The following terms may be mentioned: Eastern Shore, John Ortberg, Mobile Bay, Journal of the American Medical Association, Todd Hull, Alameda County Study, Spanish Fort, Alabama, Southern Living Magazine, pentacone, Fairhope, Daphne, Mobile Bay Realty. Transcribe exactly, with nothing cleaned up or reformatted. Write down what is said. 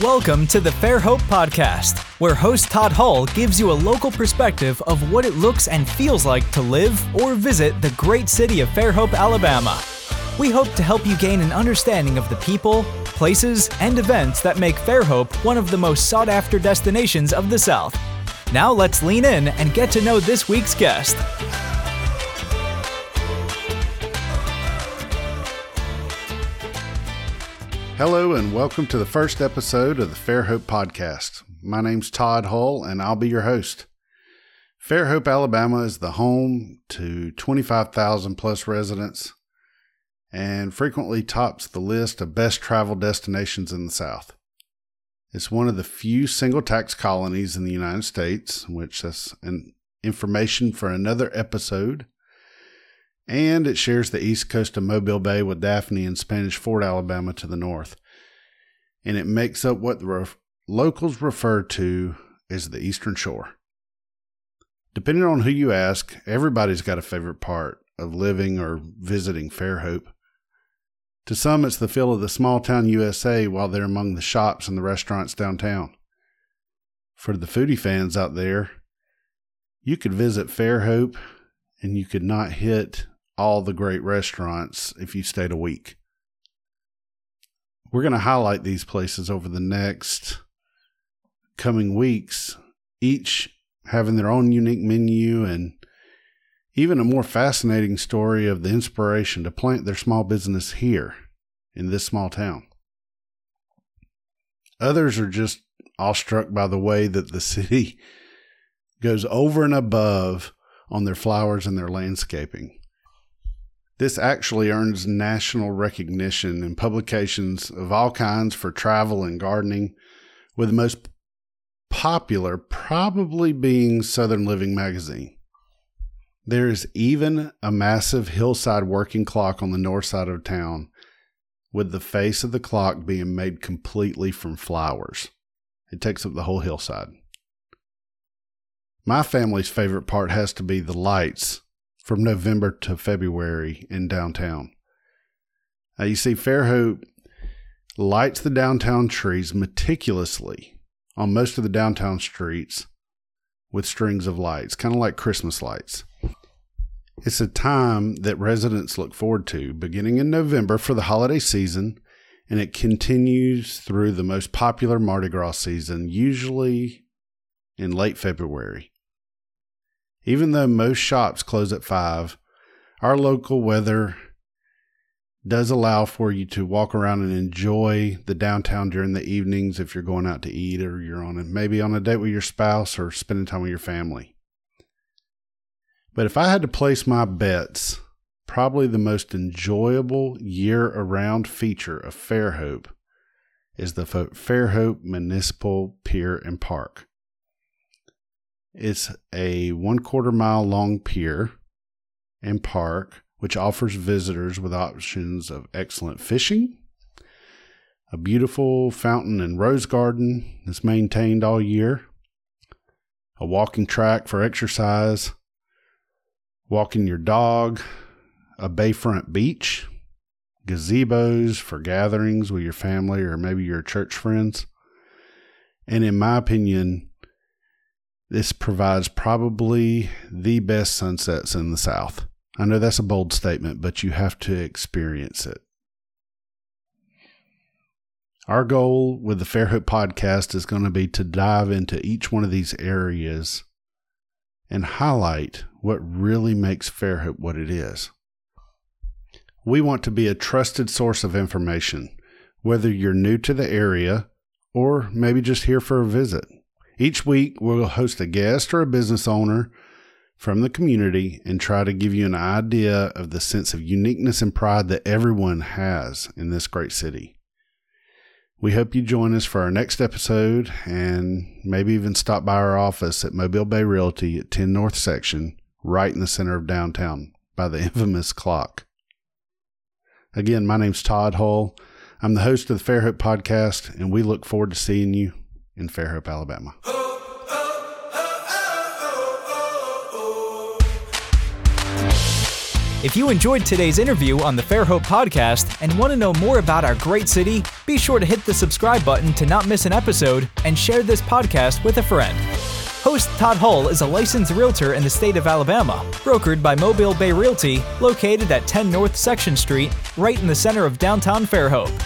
Welcome to the Fairhope Podcast, where host Todd Hull gives you a local perspective of what it looks and feels like to live or visit the great city of Fairhope, Alabama. We hope to help you gain an understanding of the people, places, and events that make Fairhope one of the most sought-after destinations of the South. Now let's lean in and get to know this week's guest. Hello and welcome to the first episode of the Fairhope Podcast. My name's Todd Hull and I'll be your host. Fairhope, Alabama is the home to twenty-five thousand plus residents and frequently tops the list of best travel destinations in the South. It's one of the few single tax colonies in the United States, which is an information for another episode. And it shares the east coast of Mobile Bay with Daphne and Spanish Fort, Alabama to the north. And it makes up what the ref- locals refer to as the Eastern Shore. Depending on who you ask, everybody's got a favorite part of living or visiting Fairhope. To some, it's the feel of the small town U S A while they're among the shops and the restaurants downtown. For the foodie fans out there, you could visit Fairhope and you could not hit all the great restaurants if you stayed a week. We're going to highlight these places over the next coming weeks, each having their own unique menu and even a more fascinating story of the inspiration to plant their small business here in this small town. Others are just awestruck by the way that the city goes over and above on their flowers and their landscaping. This actually earns national recognition in publications of all kinds for travel and gardening, with the most popular probably being Southern Living Magazine. There is even a massive hillside working clock on the north side of town, with the face of the clock being made completely from flowers. It takes up the whole hillside. My family's favorite part has to be the lights from November to February in downtown. Now you see, Fairhope lights the downtown trees meticulously on most of the downtown streets with strings of lights, kind of like Christmas lights. It's a time that residents look forward to, beginning in November for the holiday season, and it continues through the most popular Mardi Gras season, usually in late February. Even though most shops close at five, our local weather does allow for you to walk around and enjoy the downtown during the evenings if you're going out to eat or you're on a, maybe on a date with your spouse or spending time with your family. But if I had to place my bets, probably the most enjoyable year-around feature of Fairhope is the Fairhope Municipal Pier and Park. It's a one-quarter mile long pier and park, which offers visitors with options of excellent fishing, a beautiful fountain and rose garden that's maintained all year, a walking track for exercise, walking your dog, a bayfront beach, gazebos for gatherings with your family or maybe your church friends. And in my opinion, this provides probably the best sunsets in the South. I know that's a bold statement, but you have to experience it. Our goal with the Fairhope Podcast is going to be to dive into each one of these areas and highlight what really makes Fairhope what it is. We want to be a trusted source of information, whether you're new to the area or maybe just here for a visit. Each week, we'll host a guest or a business owner from the community and try to give you an idea of the sense of uniqueness and pride that everyone has in this great city. We hope you join us for our next episode and maybe even stop by our office at Mobile Bay Realty at ten North Section, right in the center of downtown by the infamous clock. Again, my name's Todd Hull. I'm the host of the Fairhope Podcast, and we look forward to seeing you in Fairhope, Alabama. If you enjoyed today's interview on the Fairhope podcast and want to know more about our great city, be sure to hit the subscribe button to not miss an episode and share this podcast with a friend. Host Todd Hull is a licensed realtor in the state of Alabama, brokered by Mobile Bay Realty, located at ten North Section Street, right in the center of downtown Fairhope.